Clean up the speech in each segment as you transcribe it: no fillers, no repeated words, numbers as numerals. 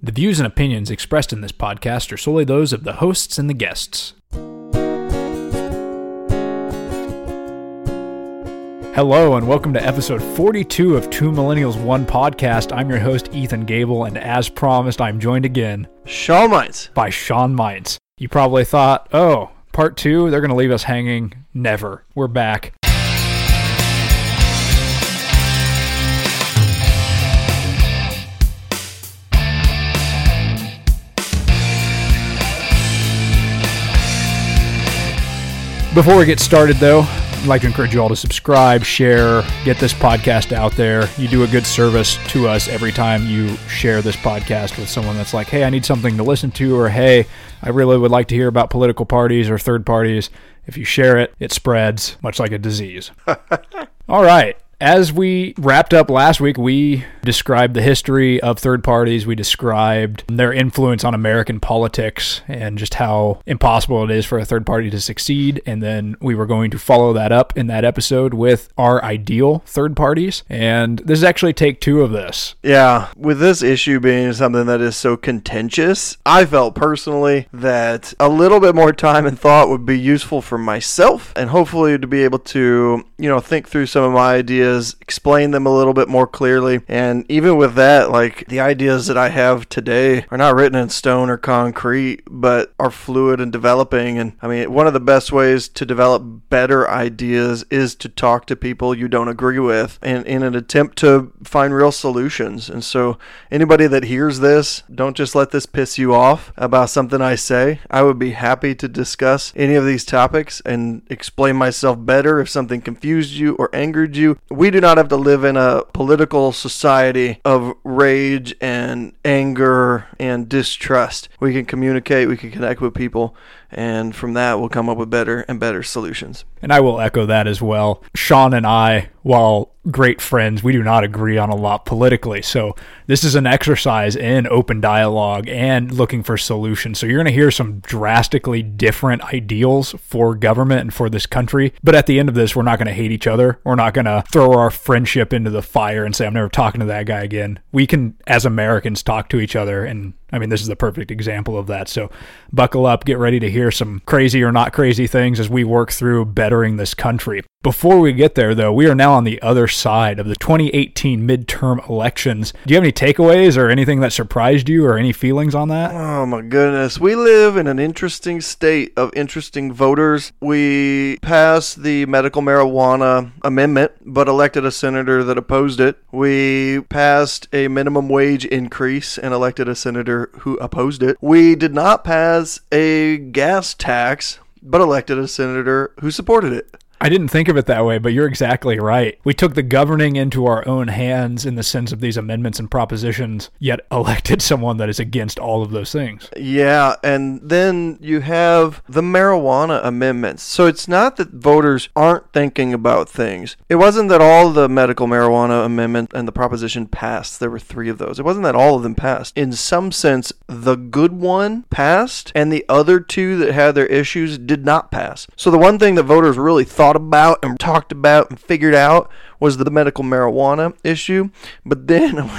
The views and opinions expressed in this podcast are solely those of the hosts and the guests. Hello and welcome to episode 42 of Two Millennials One Podcast. I'm your host, Ethan Gable, and as promised, I'm joined again by Sean Mites. You probably thought, oh, part two, they're going to leave us hanging. Never. We're back. Before we get started, though, I'd like to encourage you all to subscribe, share, get this podcast out there. You do a good service to us every time you share this podcast with someone that's like, hey, I need something to listen to, or hey, I really would like to hear about political parties or third parties. If you share it, it spreads, much like a disease. All right. As we wrapped up last week, we described the history of third parties. We described their influence on American politics and just how impossible it is for a third party to succeed. And then we were going to follow that up in that episode with our ideal third parties. And this is actually take two of this. Yeah. With this issue being something that is so contentious, I felt personally that a little bit more time and thought would be useful for myself and hopefully to be able to, you know, think through some of my ideas, explain them a little bit more clearly. And even with that, like, the ideas that I have today are not written in stone or concrete, but are fluid and developing. And I mean, one of the best ways to develop better ideas is to talk to people you don't agree with and in an attempt to find real solutions. And so anybody that hears this, don't just let this piss you off about something I say. I would be happy to discuss any of these topics and explain myself better if something confused you or angered you. We do not have to live in a political society of rage and anger and distrust. We can communicate, we can connect with people, and from that we'll come up with better and better solutions. And I will echo that as well. Sean and I, while great friends, we do not agree on a lot politically. So this is an exercise in open dialogue and looking for solutions. So you're going to hear some drastically different ideals for government and for this country. But at the end of this, we're not going to hate each other. We're not going to throw our friendship into the fire and say, I'm never talking to that guy again. We can, as Americans, talk to each other. And I mean, this is the perfect example of that. So buckle up, get ready to hear some crazy or not crazy things as we work through bettering this country. Before we get there, though, we are now on the other side of the 2018 midterm elections. Do you have any takeaways or anything that surprised you or any feelings on that? Oh, my goodness. We live in an interesting state of interesting voters. We passed the medical marijuana amendment, but elected a senator that opposed it. We passed a minimum wage increase and elected a senator who opposed it. We did not pass a gas tax, but elected a senator who supported it. I didn't think of it that way, but you're exactly right. We took the governing into our own hands in the sense of these amendments and propositions, yet elected someone that is against all of those things. Yeah, and then you have the marijuana amendments. So it's not that voters aren't thinking about things. It wasn't that all the medical marijuana amendment and the proposition passed. There were three of those. It wasn't that all of them passed. In some sense, the good one passed, and the other two that had their issues did not pass. So the one thing that voters really thought about and talked about and figured out was the medical marijuana issue. But then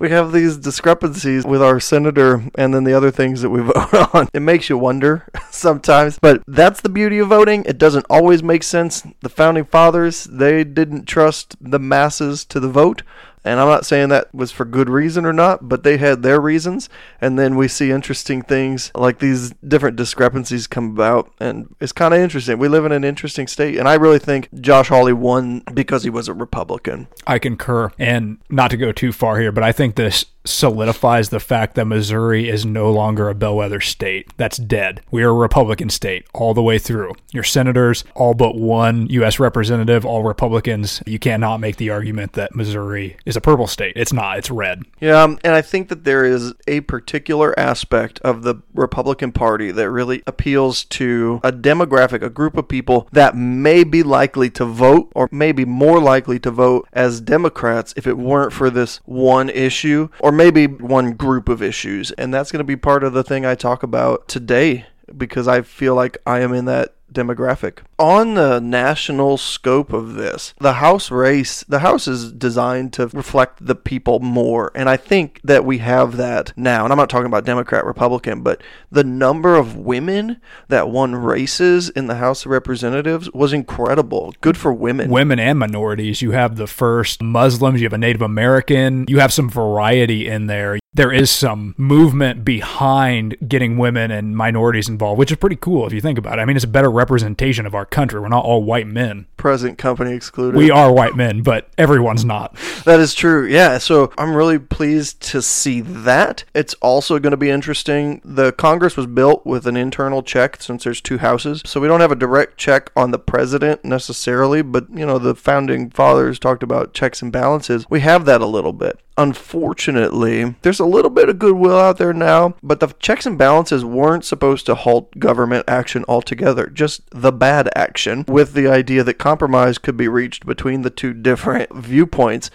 we have these discrepancies with our senator and then the other things that we vote on. It makes you wonder sometimes, but that's the beauty of voting. It doesn't always make sense. The founding fathers, they didn't trust the masses to the vote. And I'm not saying that was for good reason or not, but they had their reasons. And then we see interesting things like these different discrepancies come about. And it's kind of interesting. We live in an interesting state. And I really think Josh Hawley won because he was a Republican. I concur. And not to go too far here, but I think this solidifies the fact that Missouri is no longer a bellwether state. That's dead. We are a Republican state all the way through. Your senators, all but one U.S. representative, all Republicans. You cannot make the argument that Missouri is a purple state. It's not. It's red. Yeah, and I think that there is a particular aspect of the Republican Party that really appeals to a demographic, a group of people that may be likely to vote or may be more likely to vote as Democrats if it weren't for this one issue or maybe one group of issues. And that's going to be part of the thing I talk about today, because I feel like I am in that demographic. On the national scope of this, the House race, the House is designed to reflect the people more. And I think that we have that now. And I'm not talking about Democrat, Republican, but the number of women that won races in the House of Representatives was incredible. Good for women. Women and minorities. You have the first Muslims, you have a Native American, you have some variety in there. There is some movement behind getting women and minorities involved, which is pretty cool if you think about it. I mean, it's a better representation of our country. We're not all white men. Present company excluded. We are white men, but everyone's not. That is true. Yeah. So I'm really pleased to see that. It's also going to be interesting. The Congress was built with an internal check since there's two houses. So we don't have a direct check on the president necessarily, but, you know, the founding fathers talked about checks and balances. We have that a little bit. Unfortunately, there's a little bit of goodwill out there now, but the checks and balances weren't supposed to halt government action altogether, just the bad action, with the idea that compromise could be reached between the two different viewpoints.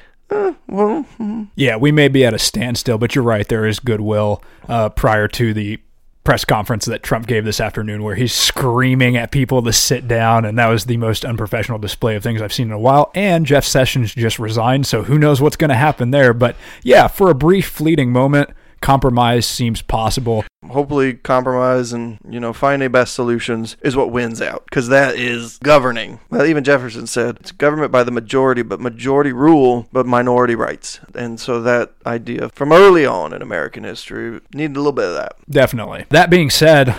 Yeah, we may be at a standstill, but you're right, there is goodwill prior to the press conference that Trump gave this afternoon where he's screaming at people to sit down, and that was the most unprofessional display of things I've seen in a while. And Jeff Sessions just resigned, so who knows what's going to happen there. But yeah, for a brief fleeting moment, compromise seems possible. Hopefully compromise and, you know, finding best solutions is what wins out, because that is governing. Well, even Jefferson said it's government by the majority, but majority rule, but minority rights. And so that idea from early on in American history needed a little bit of that. Definitely. That being said,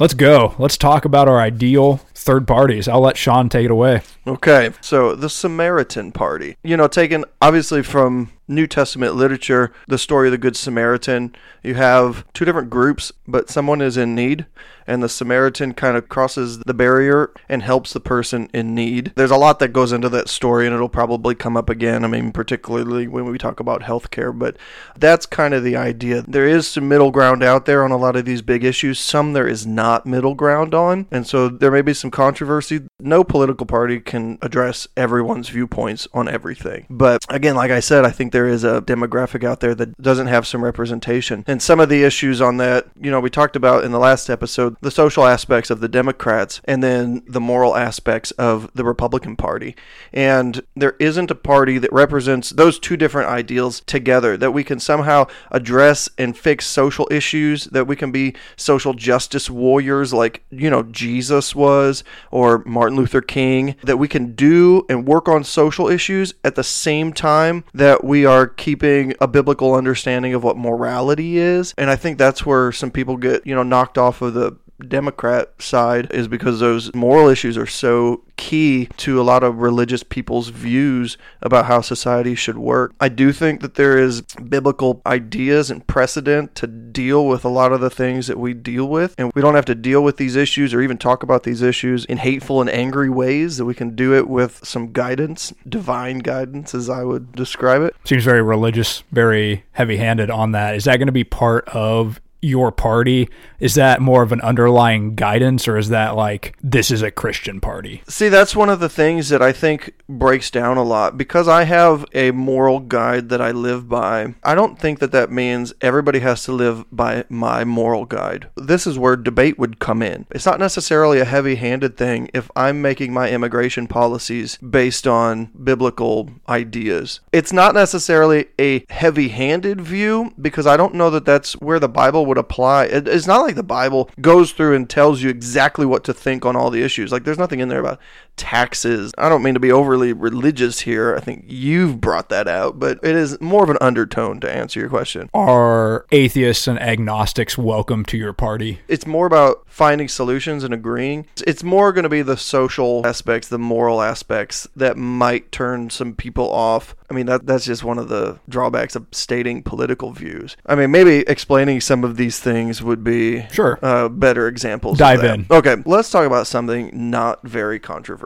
let's go. Let's talk about our ideal third parties. I'll let Sean take it away. Okay. So the Samaritan Party, you know, taken obviously from New Testament literature, the story of the Good Samaritan. You have two different groups, but someone is in need, and the Samaritan kind of crosses the barrier and helps the person in need. There's a lot that goes into that story, and it'll probably come up again. I mean, particularly when we talk about healthcare, but that's kind of the idea. There is some middle ground out there on a lot of these big issues. Some there is not middle ground on, and so there may be some controversy. No political party can address everyone's viewpoints on everything. But again, like I said, I think there is a demographic out there that doesn't have some representation. And some of the issues on that, you know, we talked about in the last episode, the social aspects of the Democrats and then the moral aspects of the Republican Party. And there isn't a party that represents those two different ideals together, that we can somehow address and fix social issues, that we can be social justice warriors like, you know, Jesus was, or Martin Luther King, that we can do and work on social issues at the same time that we are keeping a biblical understanding of what morality is. And I think that's where some people get, you know, knocked off of the Democrat side, is because those moral issues are so key to a lot of religious people's views about how society should work. I do think that there is biblical ideas and precedent to deal with a lot of the things that we deal with, and we don't have to deal with these issues or even talk about these issues in hateful and angry ways, that we can do it with some guidance, divine guidance as I would describe it. Seems very religious, very heavy-handed on that. Is that going to be part of your party? Is that more of an underlying guidance, or is that like, this is a Christian party? See, that's one of the things that I think breaks down a lot, because I have a moral guide that I live by. I don't think that that means everybody has to live by my moral guide. This is where debate would come in. It's not necessarily a heavy-handed thing if I'm making my immigration policies based on biblical ideas. It's not necessarily a heavy-handed view, because I don't know that that's where the Bible would apply. It's not like the Bible goes through and tells you exactly what to think on all the issues. Like, there's nothing in there about taxes. I don't mean to be overly religious here. I think you've brought that out, but it is more of an undertone to answer your question. Are atheists and agnostics welcome to your party? It's more about finding solutions and agreeing. It's more going to be the social aspects, the moral aspects that might turn some people off. I mean, that's just one of the drawbacks of stating political views. I mean, maybe explaining some of these things would be better examples. Dive in. Okay, let's talk about something not very controversial.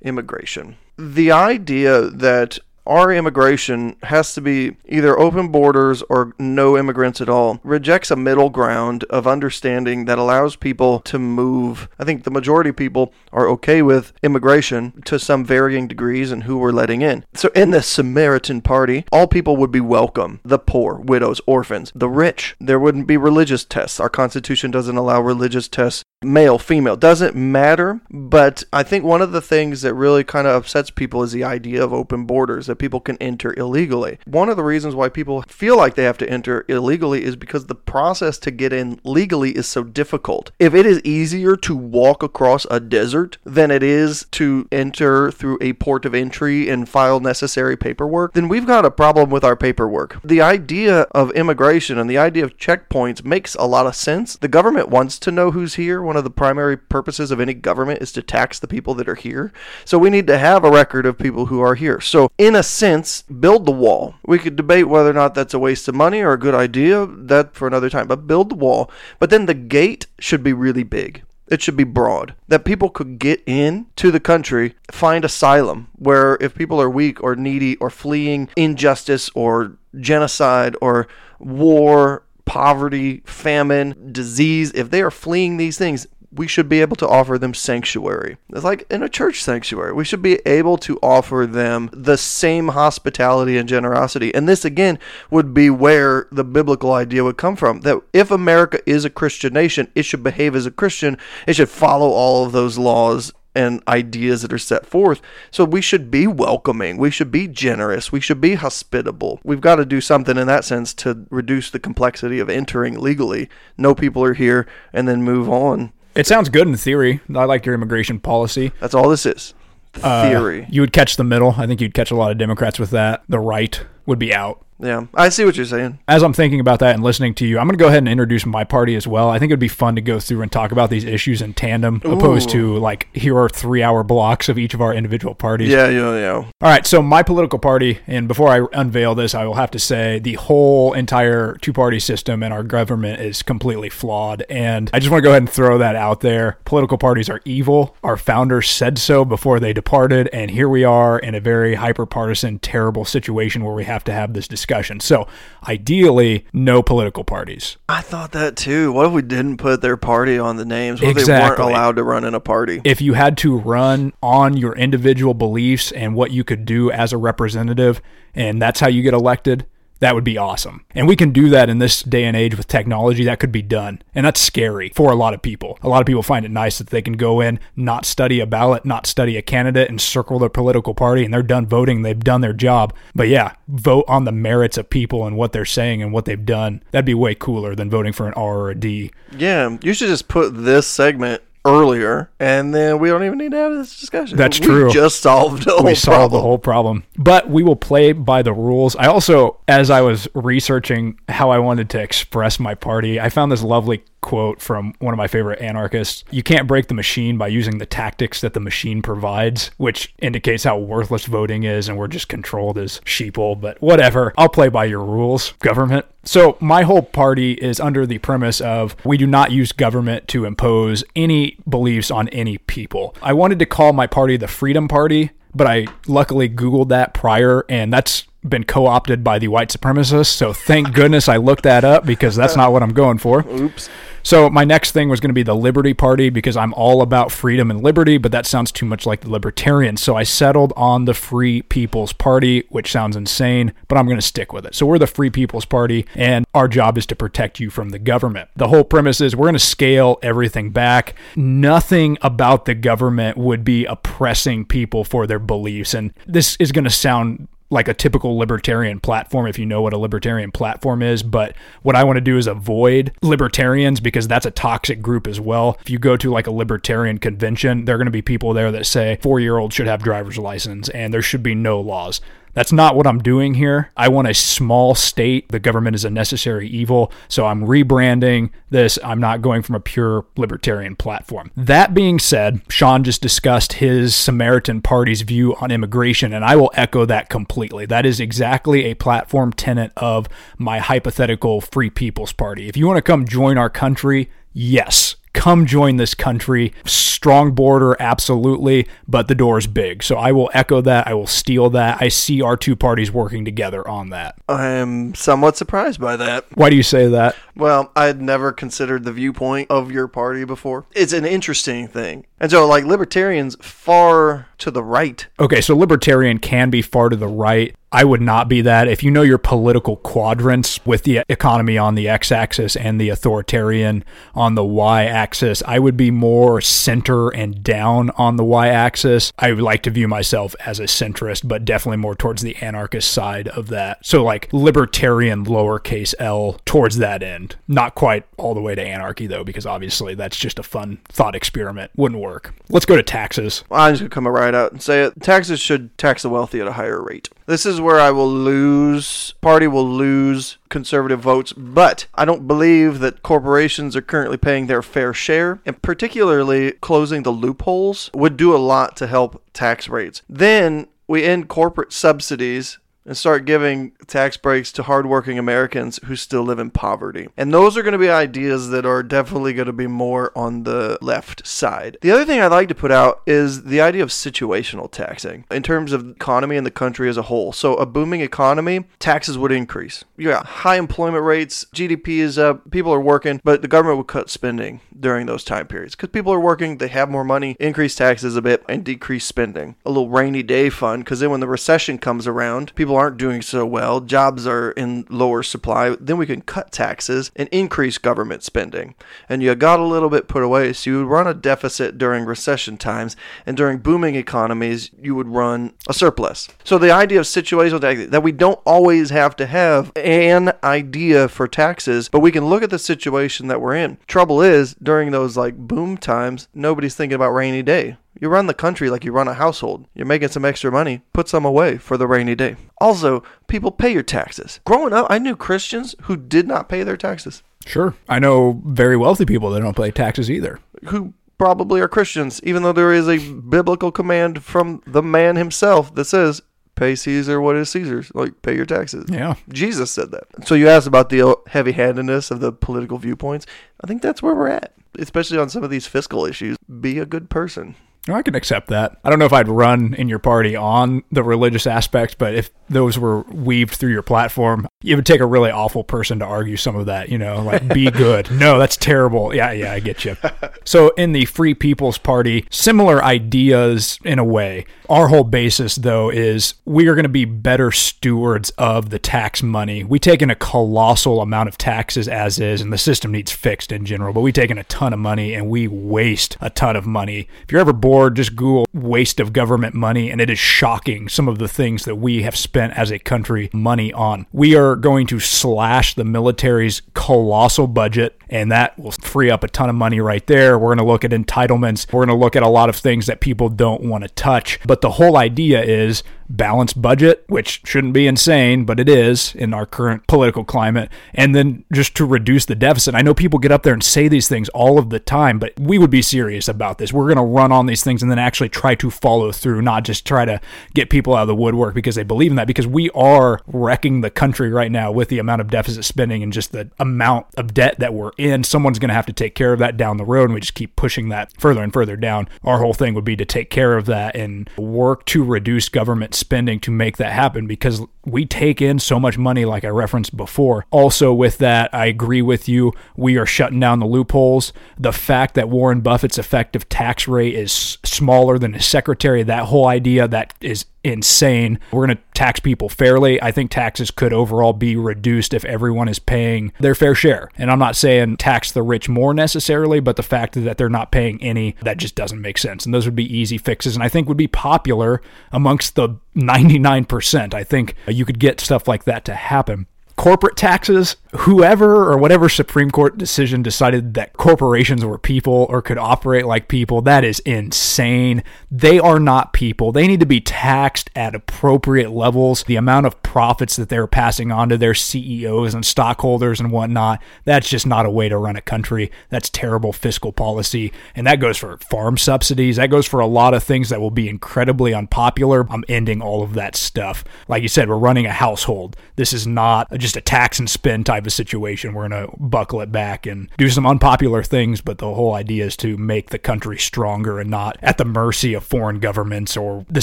Immigration. The idea that our immigration has to be either open borders or no immigrants at all, rejects a middle ground of understanding that allows people to move. I think the majority of people are okay with immigration to some varying degrees and who we're letting in. So in the Samaritan Party, all people would be welcome. The poor, widows, orphans, the rich. There wouldn't be religious tests. Our Constitution doesn't allow religious tests. Male, female, doesn't matter. But I think one of the things that really kind of upsets people is the idea of open borders, that people can enter illegally. One of the reasons why people feel like they have to enter illegally is because the process to get in legally is so difficult. If it is easier to walk across a desert than it is to enter through a port of entry and file necessary paperwork, then we've got a problem with our paperwork. The idea of immigration and the idea of checkpoints makes a lot of sense. The government wants to know who's here. One of the primary purposes of any government is to tax the people that are here. So we need to have a record of people who are here. So in a sense, build the wall. We could debate whether or not that's a waste of money or a good idea, that for another time, but build the wall. But then the gate should be really big. It should be broad, that people could get in to the country, find asylum, where if people are weak or needy or fleeing injustice or genocide or war, poverty, famine, disease, if they are fleeing these things, we should be able to offer them sanctuary. It's like in a church sanctuary. We should be able to offer them the same hospitality and generosity. And this, again, would be where the biblical idea would come from, that if America is a Christian nation, it should behave as a Christian. It should follow all of those laws and ideas that are set forth. So we should be welcoming. We should be generous. We should be hospitable. We've got to do something in that sense to reduce the complexity of entering legally. No people are here and then move on. It sounds good in theory. I like your immigration policy. That's all this is. Theory. You would catch the middle. I think you'd catch a lot of Democrats with that. The right would be out. Yeah, I see what you're saying. As I'm thinking about that and listening to you, I'm going to go ahead and introduce my party as well. I think it would be fun to go through and talk about these issues in tandem, opposed to, like, here are 3-hour blocks of each of our individual parties. Yeah. All right, so my political party, and before I unveil this, I will have to say the whole entire two-party system in our government is completely flawed, and I just want to go ahead and throw that out there. Political parties are evil. Our founders said so before they departed, and here we are in a very hyper-partisan, terrible situation where we have to have this discussion. So ideally, no political parties. I thought that too. What if we didn't put their party on the names? What if they weren't allowed to run in a party? If you had to run on your individual beliefs and what you could do as a representative, and that's how you get elected, that would be awesome. And we can do that in this day and age with technology. That could be done. And that's scary for a lot of people. A lot of people find it nice that they can go in, not study a ballot, not study a candidate, and circle their political party, and they're done voting. They've done their job. But yeah, vote on the merits of people and what they're saying and what they've done. That'd be way cooler than voting for an R or a D. Yeah, you should just put this segment earlier, and then we don't even need to have this discussion. That's true. We just solved the whole problem. But we will play by the rules. I also, as I was researching how I wanted to express my party, I found this lovely quote from one of my favorite anarchists. You can't break the machine by using the tactics that the machine provides, which indicates how worthless voting is and we're just controlled as sheeple, but whatever. I'll play by your rules, government. So my whole party is under the premise of we do not use government to impose any beliefs on any people. I wanted to call my party the Freedom Party, but I luckily Googled that prior, and that's been co-opted by the white supremacists. So thank goodness I looked that up, because that's not what I'm going for. Oops. So my next thing was going to be the Liberty Party, because I'm all about freedom and liberty, but that sounds too much like the libertarians. So I settled on the Free People's Party, which sounds insane, but I'm going to stick with it. So we're the Free People's Party, and our job is to protect you from the government. The whole premise is we're going to scale everything back. Nothing about the government would be oppressing people for their beliefs. And this is going to sound like a typical libertarian platform, if you know what a libertarian platform is. But what I want to do is avoid libertarians, because that's a toxic group as well. If you go to like a libertarian convention, there are going to be people there that say 4-year-olds should have driver's license and there should be no laws. That's not what I'm doing here. I want a small state. The government is a necessary evil. So I'm rebranding this. I'm not going from a pure libertarian platform. That being said, Sean just discussed his Samaritan Party's view on immigration, and I will echo that completely. That is exactly a platform tenet of my hypothetical Free People's Party. If you want to come join our country, yes, come join this country. Strong border, absolutely, but the door is big. So I will echo that. I will steal that. I see our two parties working together on that. I am somewhat surprised by that. Why do you say that? Well, I had never considered the viewpoint of your party before. It's an interesting thing. And so, like, libertarians far to the right. Okay, so libertarian can be far to the right. I would not be that. If you know your political quadrants with the economy on the x-axis and the authoritarian on the y-axis, I would be more center and down on the y-axis. I would like to view myself as a centrist, but definitely more towards the anarchist side of that. So like libertarian lowercase l towards that end. Not quite all the way to anarchy though, because obviously that's just a fun thought experiment. Wouldn't work. Let's go to taxes. Well, I'm just going to come right out and say it. Taxes should tax the wealthy at a higher rate. This is where I will lose, party will lose conservative votes, but I don't believe that corporations are currently paying their fair share, and particularly closing the loopholes would do a lot to help tax rates. Then we end corporate subsidies and start giving tax breaks to hardworking Americans who still live in poverty. And those are going to be ideas that are definitely going to be more on the left side. The other thing I'd like to put out is the idea of situational taxing in terms of economy and the country as a whole. So a booming economy, taxes would increase. You got high employment rates, GDP is up, people are working, but the government would cut spending during those time periods. Because people are working, they have more money, increase taxes a bit, and decrease spending. A little rainy day fund, because then when the recession comes around, people aren't doing so well, jobs are in lower supply, then we can cut taxes and increase government spending. And you got a little bit put away, so you would run a deficit during recession times, and during booming economies, you would run a surplus. So the idea of situational taxes, that we don't always have to have an idea for taxes, but we can look at the situation that we're in. Trouble is, during those like boom times, nobody's thinking about rainy day. You run the country like you run a household. You're making some extra money. Put some away for the rainy day. Also, people pay your taxes. Growing up, I knew Christians who did not pay their taxes. Sure. I know very wealthy people that don't pay taxes either. Who probably are Christians, even though there is a biblical command from the man himself that says, pay Caesar what is Caesar's. Like, pay your taxes. Yeah. Jesus said that. So you asked about the heavy-handedness of the political viewpoints. I think that's where we're at, especially on some of these fiscal issues. Be a good person. I can accept that. I don't know if I'd run in your party on the religious aspects, but if those were weaved through your platform, it would take a really awful person to argue some of that, you know, like be good. No, that's terrible. Yeah, I get you. So in the Free People's Party, similar ideas in a way. Our whole basis, though, is we are going to be better stewards of the tax money. We take in a colossal amount of taxes as is, and the system needs fixed in general, but we take in a ton of money and we waste a ton of money. If you're ever bored, or just Google waste of government money, and it is shocking some of the things that we have spent as a country money on. We are going to slash the military's colossal budget, and that will free up a ton of money right there. We're going to look at entitlements. We're going to look at a lot of things that people don't want to touch. But the whole idea is balanced budget, which shouldn't be insane, but it is in our current political climate. And then just to reduce the deficit. I know people get up there and say these things all of the time, but we would be serious about this. We're going to run on these things and then actually try to follow through, not just try to get people out of the woodwork because they believe in that, because we are wrecking the country right now with the amount of deficit spending and just the amount of debt that we're in. Someone's going to have to take care of that down the road, and we just keep pushing that further and further down. Our whole thing would be to take care of that and work to reduce government spending to make that happen, because we take in so much money, like I referenced before. Also with that, I agree with you. We are shutting down the loopholes. The fact that Warren Buffett's effective tax rate is smaller than his secretary, that whole idea, that is insane. We're going to tax people fairly. I think taxes could overall be reduced if everyone is paying their fair share. And I'm not saying tax the rich more necessarily, but the fact that they're not paying any, that just doesn't make sense. And those would be easy fixes, and I think would be popular amongst the 99%. I think you could get stuff like that to happen. Corporate taxes, whoever or whatever Supreme Court decision decided that corporations were people or could operate like people, that is insane. They are not people. They need to be taxed at appropriate levels. The amount of profits that they're passing on to their CEOs and stockholders and whatnot, that's just not a way to run a country. That's terrible fiscal policy. And that goes for farm subsidies. That goes for a lot of things that will be incredibly unpopular. I'm ending all of that stuff. Like you said, we're running a household. This is not just a tax and spend type have a situation, we're going to buckle it back and do some unpopular things, but the whole idea is to make the country stronger and not at the mercy of foreign governments or the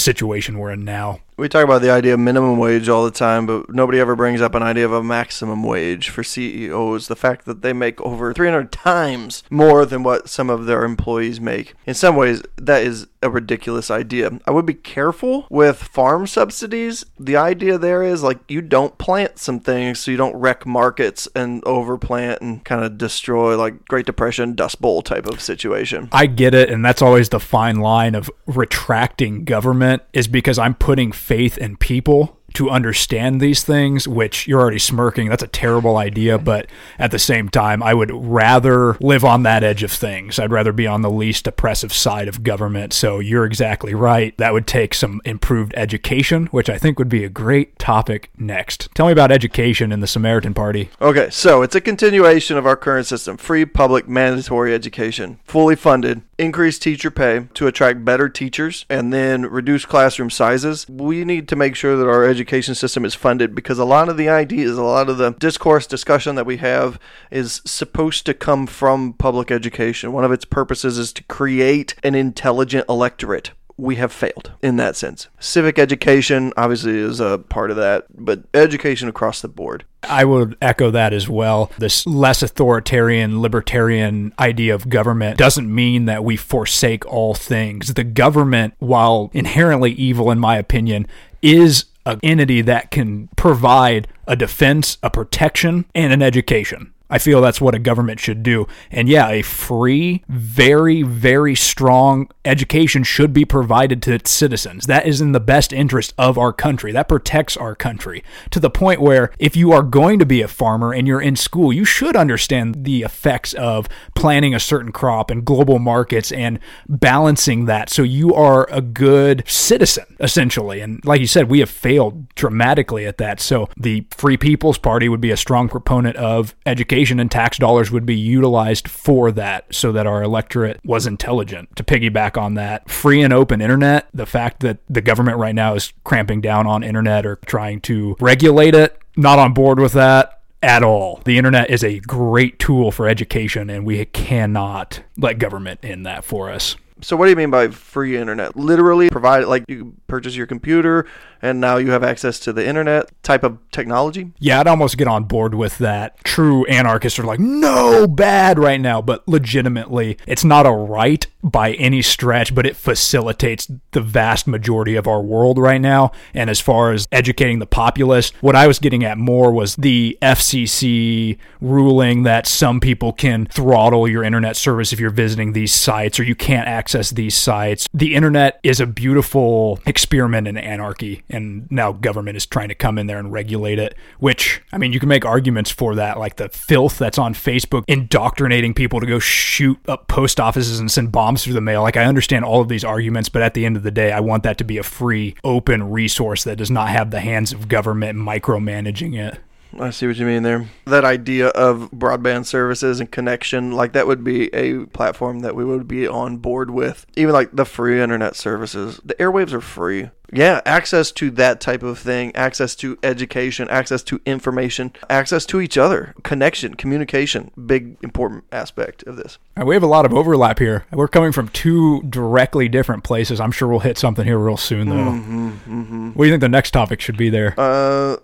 situation we're in now. We talk about the idea of minimum wage all the time, but nobody ever brings up an idea of a maximum wage for CEOs, the fact that they make over 300 times more than what some of their employees make. In some ways, that is a ridiculous idea. I would be careful with farm subsidies. The idea there is, like, you don't plant some things so you don't wreck markets and overplant and kind of destroy, like, Great Depression, Dust Bowl type of situation. I get it, and that's always the fine line of retracting government, is because I'm putting faith in people to understand these things, which you're already smirking. That's a terrible idea. But at the same time, I would rather live on that edge of things. I'd rather be on the least oppressive side of government. So you're exactly right. That would take some improved education, which I think would be a great topic next. Tell me about education in the Samaritan Party. Okay, so it's a continuation of our current system. Free, public, mandatory education, fully funded. Increase teacher pay to attract better teachers, and then reduce classroom sizes. We need to make sure that our education system is funded, because a lot of the ideas, a lot of the discourse discussion that we have is supposed to come from public education. One of its purposes is to create an intelligent electorate. We have failed in that sense. Civic education obviously is a part of that, but education across the board. I would echo that as well. This less authoritarian, libertarian idea of government doesn't mean that we forsake all things. The government, while inherently evil, in my opinion, is an entity that can provide a defense, a protection, and an education. I feel that's what a government should do. And yeah, a free, very, very strong education should be provided to its citizens. That is in the best interest of our country. That protects our country to the point where if you are going to be a farmer and you're in school, you should understand the effects of planting a certain crop and global markets and balancing that. So you are a good citizen, essentially. And like you said, we have failed dramatically at that. So the Free People's Party would be a strong proponent of education, and tax dollars would be utilized for that so that our electorate was intelligent. To piggyback on that, free and open internet, the fact that the government right now is cramping down on internet or trying to regulate it, not on board with that at all. The internet is a great tool for education, and we cannot let government in that for us. So what do you mean by free internet? Literally provide, like, you purchase your computer and now you have access to the internet type of technology? Yeah, I'd almost get on board with that. True anarchists are like, no, bad right now. But legitimately, it's not a right by any stretch, but it facilitates the vast majority of our world right now. And as far as educating the populace, what I was getting at more was the FCC ruling that some people can throttle your internet service if you're visiting these sites, or you can't access these sites. The internet is a beautiful experiment in anarchy, and now government is trying to come in there and regulate it, which, I mean, you can make arguments for that, like the filth that's on Facebook, indoctrinating people to go shoot up post offices and send bombs through the mail. Like, I understand all of these arguments, but at the end of the day, I want that to be a free, open resource that does not have the hands of government micromanaging it. I see what you mean there. That idea of broadband services and connection, like, that would be a platform that we would be on board with. Even like the free internet services, the airwaves are free. Yeah, access to that type of thing, access to education, access to information, access to each other, connection, communication, big important aspect of this. All right, we have a lot of overlap here. We're coming from two directly different places. I'm sure we'll hit something here real soon, though. What do you think the next topic should be there?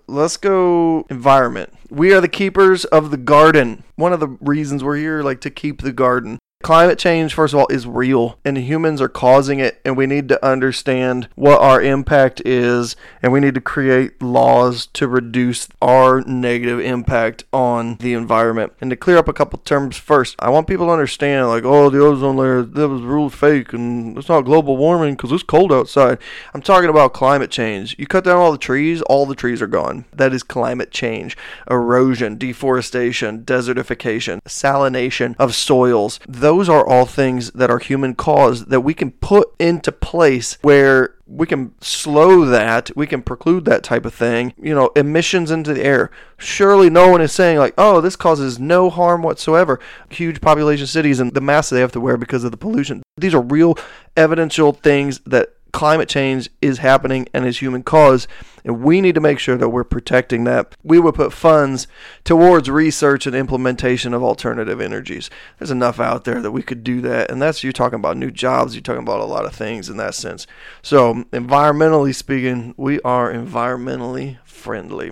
Let's go environment. We are the keepers of the garden. One of the reasons we're here, like, to keep the garden. Climate change, first of all, is real, and humans are causing it, and we need to understand what our impact is, and we need to create laws to reduce our negative impact on the environment. And to clear up a couple terms first, I want people to understand, like, oh, the ozone layer, that was real fake, and it's not global warming because it's cold outside. I'm talking about climate change. You cut down all the trees are gone. That is climate change. Erosion, deforestation, desertification, salination of soils. Those are all things that are human-caused that we can put into place where we can slow that, we can preclude that type of thing. You know, emissions into the air. Surely no one is saying, like, oh, this causes no harm whatsoever. Huge population cities and the masks they have to wear because of the pollution. These are real evidential things that climate change is happening and is human caused, and we need to make sure that we're protecting that. We will put funds towards research and implementation of alternative energies. There's enough out there that we could do that, and that's, you're talking about new jobs, you're talking about a lot of things in that sense. So environmentally speaking, we are environmentally friendly.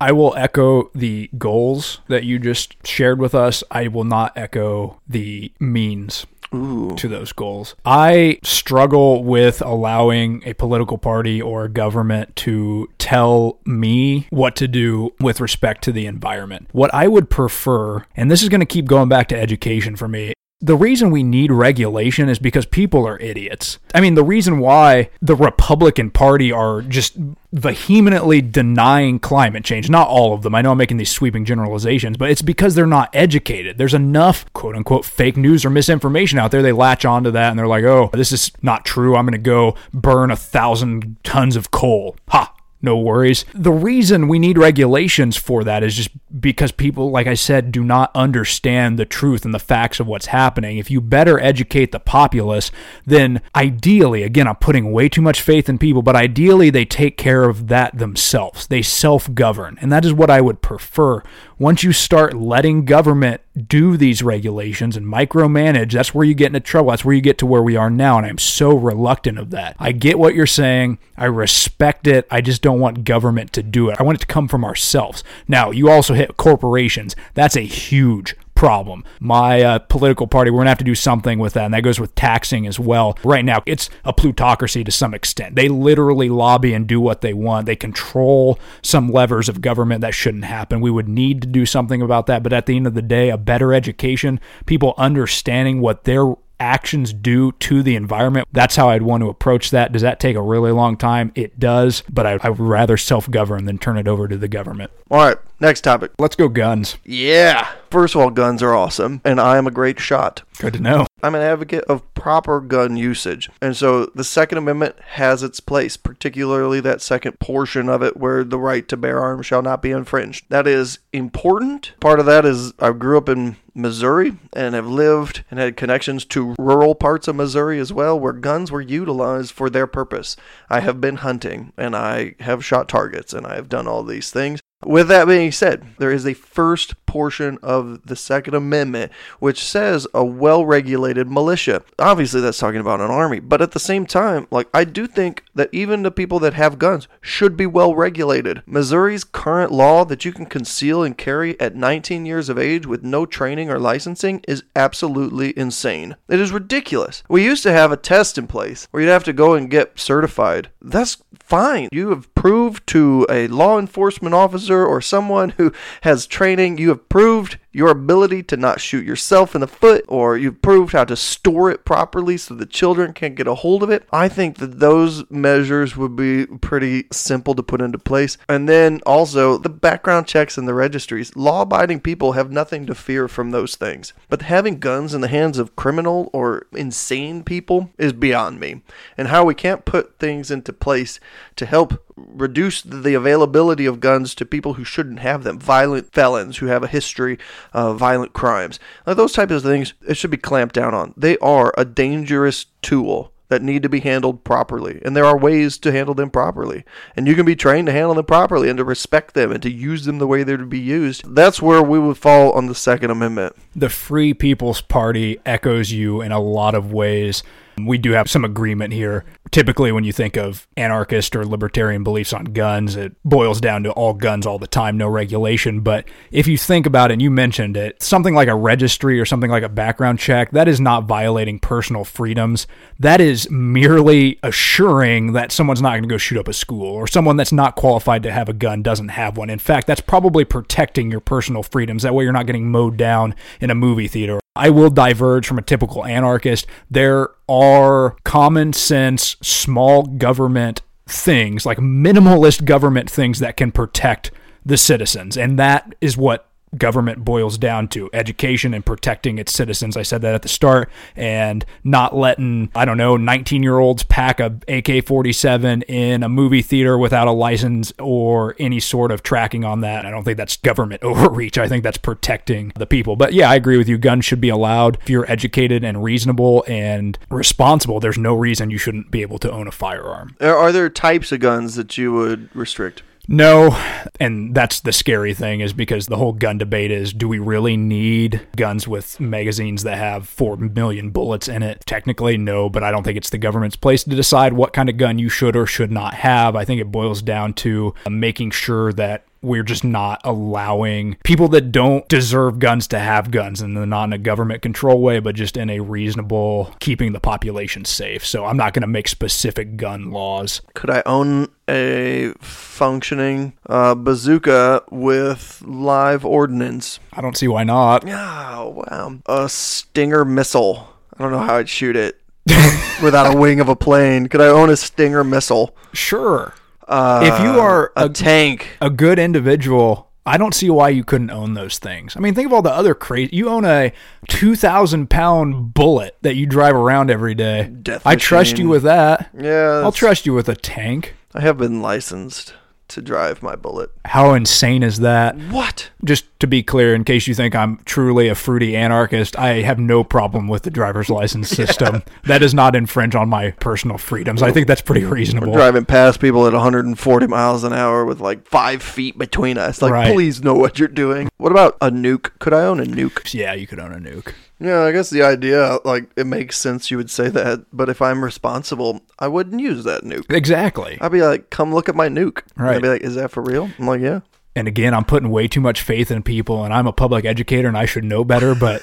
I will echo the goals that you just shared with us. I will not echo the means. Ooh. To those goals. I struggle with allowing a political party or a government to tell me what to do with respect to the environment. What I would prefer, and this is going to keep going back to education for me, the reason we need regulation is because people are idiots. I mean, the reason why the Republican Party are just vehemently denying climate change, not all of them, I know I'm making these sweeping generalizations, but it's because they're not educated. There's enough, quote unquote, fake news or misinformation out there. They latch onto that and they're like, oh, this is not true. I'm going to go burn 1,000 tons of coal. Ha! No worries. The reason we need regulations for that is just because people, like I said, do not understand the truth and the facts of what's happening. If you better educate the populace, then ideally, again, I'm putting way too much faith in people, but ideally they take care of that themselves. They self-govern. And that is what I would prefer. Once you start letting government do these regulations and micromanage, that's where you get into trouble. That's where you get to where we are now. And I'm so reluctant of that. I get what you're saying. I respect it. I just don't want government to do it. I want it to come from ourselves. Now, you also hit corporations. That's a huge problem. My political party, we're going to have to do something with that. And that goes with taxing as well. Right now, it's a plutocracy to some extent. They literally lobby and do what they want. They control some levers of government. That shouldn't happen. We would need to do something about that. But at the end of the day, a better education, people understanding what their actions do to the environment. That's how I'd want to approach that. Does that take a really long time? It does, but I would rather self-govern than turn it over to the government. All right, next topic. Let's go guns. Yeah. First of all, guns are awesome, and I am a great shot. Good to know. I'm an advocate of proper gun usage. And so the Second Amendment has its place, particularly that second portion of it where the right to bear arms shall not be infringed. That is important. Part of that is I grew up in Missouri and have lived and had connections to rural parts of Missouri as well where guns were utilized for their purpose. I have been hunting and I have shot targets and I have done all these things. With that being said, there is a first portion of the Second Amendment which says a well-regulated militia. Obviously, that's talking about an army, but at the same time, like, I do think that even the people that have guns should be well-regulated. Missouri's current law that you can conceal and carry at 19 years of age with no training or licensing is absolutely insane. It is ridiculous. We used to have a test in place where you'd have to go and get certified. That's fine. You have proved to a law enforcement officer or someone who has training, you have proved your ability to not shoot yourself in the foot, or you've proved how to store it properly so the children can't get a hold of it. I think that those measures would be pretty simple to put into place. And then also the background checks and the registries. Law-abiding people have nothing to fear from those things. But having guns in the hands of criminal or insane people is beyond me. And how we can't put things into place to help reduce the availability of guns to people who shouldn't have them, violent felons who have a history of violent crimes. Now, those types of things, it should be clamped down on. They are a dangerous tool that need to be handled properly. And there are ways to handle them properly. And you can be trained to handle them properly and to respect them and to use them the way they're to be used. That's where we would fall on the Second Amendment. The Free People's Party echoes you in a lot of ways. We do have some agreement here. Typically, when you think of anarchist or libertarian beliefs on guns, it boils down to all guns all the time, no regulation. But if you think about it, and you mentioned it, something like a registry or something like a background check, that is not violating personal freedoms. That is merely assuring that someone's not going to go shoot up a school, or someone that's not qualified to have a gun doesn't have one. In fact, that's probably protecting your personal freedoms. That way you're not getting mowed down in a movie theater. I will diverge from a typical anarchist. There are common sense, small government things, like minimalist government things that can protect the citizens. And that is what government boils down to: education and protecting its citizens. I said that at the start, and not letting, 19-year-olds pack a AK-47 in a movie theater without a license or any sort of tracking on that. I don't think that's government overreach. I think that's protecting the people. But yeah, I agree with you. Guns should be allowed. If you're educated and reasonable and responsible, there's no reason you shouldn't be able to own a firearm. Are there types of guns that you would restrict? No, and that's the scary thing, is because the whole gun debate is, do we really need guns with magazines that have 4 million bullets in it? Technically, no, but I don't think it's the government's place to decide what kind of gun you should or should not have. I think it boils down to making sure that we're just not allowing people that don't deserve guns to have guns, and not in a government control way, but just in a reasonable, keeping the population safe. So I'm not going to make specific gun laws. Could I own a functioning bazooka with live ordnance? I don't see why not. Oh, wow. A Stinger missile. I don't know how I'd shoot it without a wing of a plane. Could I own a Stinger missile? Sure. If you are a tank, a good individual, I don't see why you couldn't own those things. I mean, think of all the other crazy. You own a 2,000-pound bullet that you drive around every day. Death I machine. Trust you with that. Yeah, I'll trust you with a tank. I have been licensed to drive my bullet. How insane is that? What? Just to be clear, in case you think I'm truly a fruity anarchist, I have no problem with the driver's license system. Yeah. That does not infringe on my personal freedoms. I think that's pretty reasonable. We're driving past people at 140 miles an hour with like 5 feet between us. Like, right. Please know what you're doing. What about a nuke? Could I own a nuke? Yeah, you could own a nuke. Yeah, I guess the idea, like, it makes sense you would say that, but if I'm responsible, I wouldn't use that nuke. Exactly. I'd be like, come look at my nuke. Right. I'd be like, is that for real? I'm like, yeah. And again, I'm putting way too much faith in people, and I'm a public educator, and I should know better, but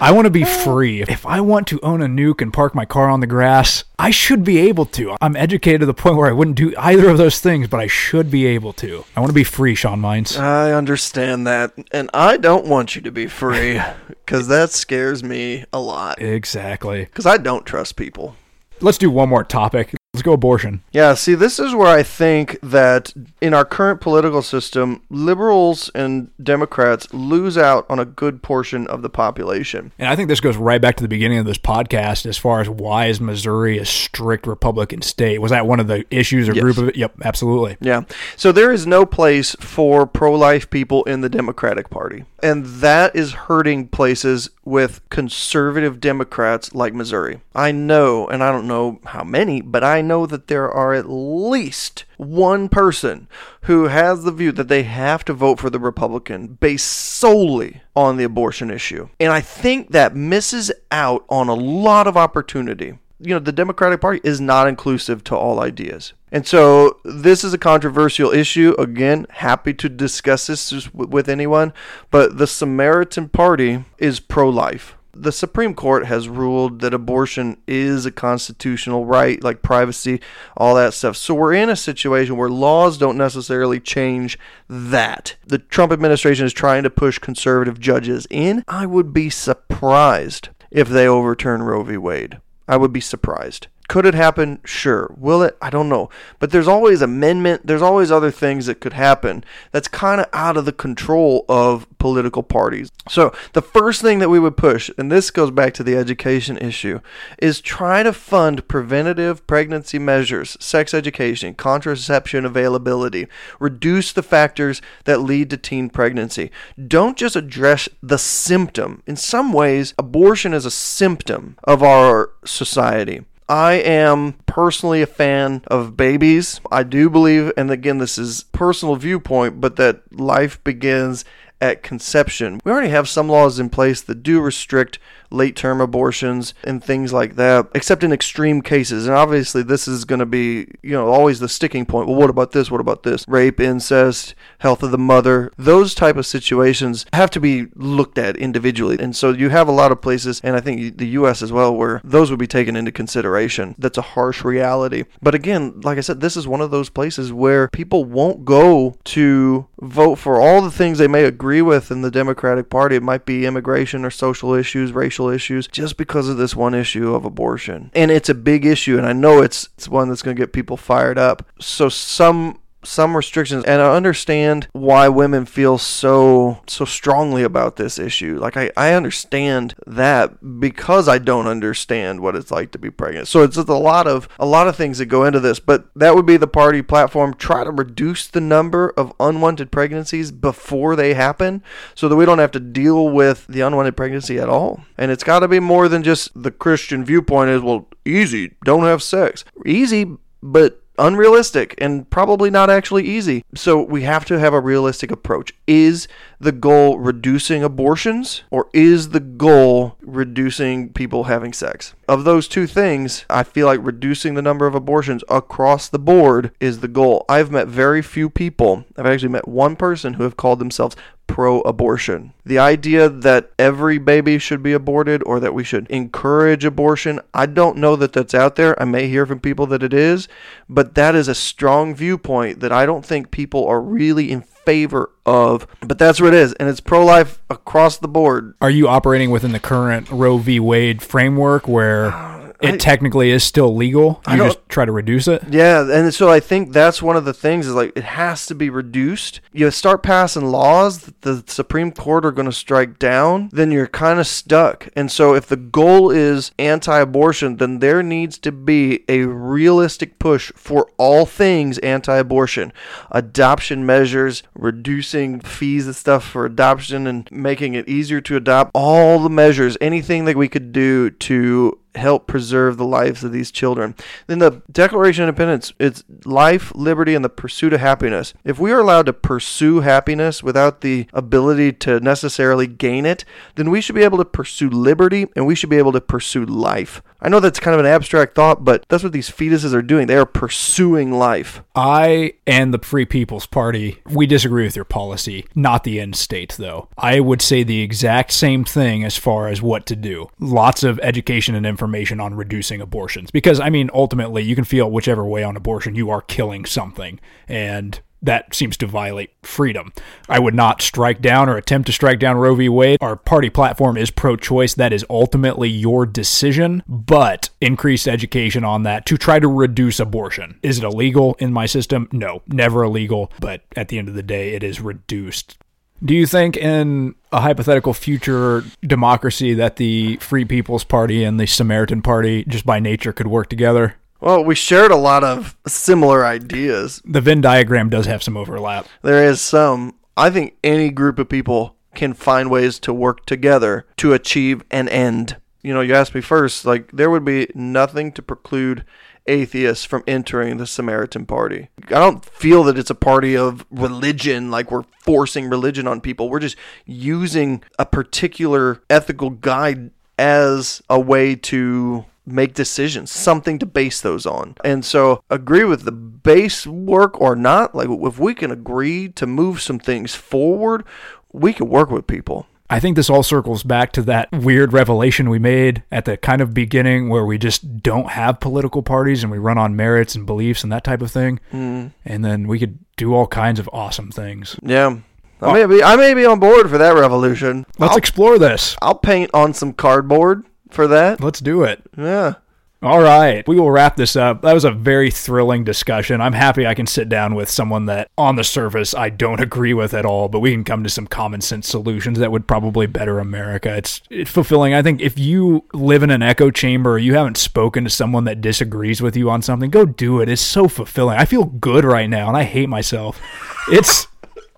I want to be free. If I want to own a nuke and park my car on the grass, I should be able to. I'm educated to the point where I wouldn't do either of those things, but I should be able to. I want to be free, Sean Mites. I understand that, and I don't want you to be free, because that scares me a lot. Exactly. Because I don't trust people. Let's do one more topic. Let's go abortion. Yeah, see, this is where I think that in our current political system, liberals and Democrats lose out on a good portion of the population. And I think this goes right back to the beginning of this podcast as far as why is Missouri a strict Republican state? Was that one of the issues or group of it? Yep, absolutely. Yeah. So there is no place for pro-life people in the Democratic Party. And that is hurting places with conservative Democrats like Missouri. I know, and I don't know how many, but I know that there are at least one person who has the view that they have to vote for the Republican based solely on the abortion issue. And I think that misses out on a lot of opportunity. You know, the Democratic Party is not inclusive to all ideas. And so this is a controversial issue. Again, happy to discuss this with anyone. But the Samaritan Party is pro-life. The Supreme Court has ruled that abortion is a constitutional right, like privacy, all that stuff. So we're in a situation where laws don't necessarily change that. The Trump administration is trying to push conservative judges in. I would be surprised if they overturn Roe v. Wade. I would be surprised. Could it happen? Sure. Will it? I don't know. But there's always amendment. There's always other things that could happen that's kind of out of the control of political parties. So the first thing that we would push, and this goes back to the education issue, is try to fund preventative pregnancy measures, sex education, contraception availability, reduce the factors that lead to teen pregnancy. Don't just address the symptom. In some ways, abortion is a symptom of our society. I am personally a fan of babies. I do believe, and again, this is personal viewpoint, but that life begins at conception. We already have some laws in place that do restrict late-term abortions and things like that, except in extreme cases. And obviously, this is going to be, always the sticking point. Well, what about this? What about this? Rape, incest, health of the mother. Those type of situations have to be looked at individually. And so you have a lot of places, and I think the U.S. as well, where those would be taken into consideration. That's a harsh reality. But again, like I said, this is one of those places where people won't go to vote for all the things they may agree with in the Democratic Party. It might be immigration or social issues, racial issues, just because of this one issue of abortion. And it's a big issue, and I know it's one that's going to get people fired up. So some some restrictions, and I understand why women feel so strongly about this issue. Like, I understand that because I don't understand what it's like to be pregnant. So it's just a lot of things that go into this, but that would be the party platform. Try to reduce the number of unwanted pregnancies before they happen so that we don't have to deal with the unwanted pregnancy at all. And it's got to be more than just the Christian viewpoint is, well, easy, don't have sex. Easy, but unrealistic and probably not actually easy. So we have to have a realistic approach. Is the goal reducing abortions, or is the goal reducing people having sex? Of those two things, I feel like reducing the number of abortions across the board is the goal. I've met very few people. I've actually met one person who have called themselves pro-abortion. The idea that every baby should be aborted or that we should encourage abortion, I don't know that that's out there. I may hear from people that it is, but that is a strong viewpoint that I don't think people are really in favor of, but that's what it is, and it's pro-life across the board. Are you operating within the current Roe v. Wade framework where it technically is still legal? You just try to reduce it? Yeah, and so I think that's one of the things is, like, it has to be reduced. You start passing laws that the Supreme Court are going to strike down, then you're kind of stuck. And so if the goal is anti-abortion, then there needs to be a realistic push for all things anti-abortion. Adoption measures, reducing fees and stuff for adoption and making it easier to adopt. All the measures, anything that we could do to help preserve the lives of these children. Then the Declaration of Independence, it's life, liberty, and the pursuit of happiness. If we are allowed to pursue happiness without the ability to necessarily gain it, then we should be able to pursue liberty, and we should be able to pursue life. I know that's kind of an abstract thought, but that's what these fetuses are doing. They are pursuing life. I and the Free People's Party, we disagree with your policy, not the end state, though. I would say the exact same thing as far as what to do. Lots of education and information on reducing abortions, because, I mean, ultimately, you can feel whichever way on abortion, you are killing something, and that seems to violate freedom. I would not strike down or attempt to strike down Roe v. Wade. Our party platform is pro-choice. That is ultimately your decision, but increased education on that to try to reduce abortion. Is it illegal in my system? No, never illegal, but at the end of the day, it is reduced. Do you think in a hypothetical future democracy that the Free People's Party and the Samaritan Party just by nature could work together? Well, we shared a lot of similar ideas. The Venn diagram does have some overlap. There is some. I think any group of people can find ways to work together to achieve an end. You know, you asked me first, like, there would be nothing to preclude atheists from entering the Samaritan Party. I don't feel that it's a party of religion, like we're forcing religion on people. We're just using a particular ethical guide as a way to make decisions, something to base those on. And so agree with the base work or not, like if we can agree to move some things forward, we can work with people. I think this all circles back to that weird revelation we made at the kind of beginning where we just don't have political parties and we run on merits and beliefs and that type of thing. Mm. And then we could do all kinds of awesome things. Yeah. I may be on board for that revolution. Let's explore this. I'll paint on some cardboard for that. Let's do it. Yeah. All right. We will wrap this up. That was a very thrilling discussion. I'm happy I can sit down with someone that on the surface I don't agree with at all, but we can come to some common sense solutions that would probably better America. It's fulfilling. I think if you live in an echo chamber or you haven't spoken to someone that disagrees with you on something, go do it. It's so fulfilling. I feel good right now and I hate myself. It's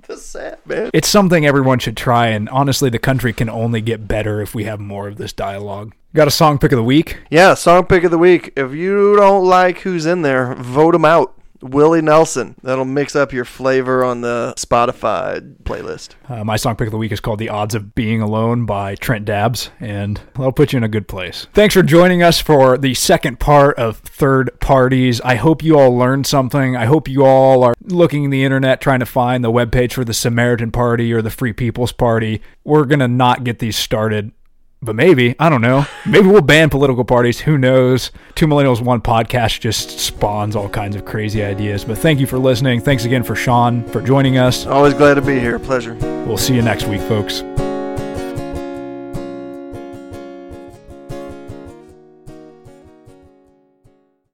that's sad, man. It's something everyone should try, and honestly, the country can only get better if we have more of this dialogue. Got a song pick of the week? Yeah, song pick of the week. If you don't like who's in there, vote him out. Willie Nelson. That'll mix up your flavor on the Spotify playlist. My song pick of the week is called The Odds of Being Alone by Trent Dabbs, and that'll put you in a good place. Thanks for joining us for the second part of Third Parties. I hope you all learned something. I hope you all are looking in the internet trying to find the webpage for the Samaritan Party or the Free People's Party. We're going to not get these started. But maybe, I don't know, maybe we'll ban political parties. Who knows? Two Millennials One Podcast just spawns all kinds of crazy ideas. But thank you for listening. Thanks again for Sean for joining us. Always glad to be here. Pleasure. We'll see you next week, folks.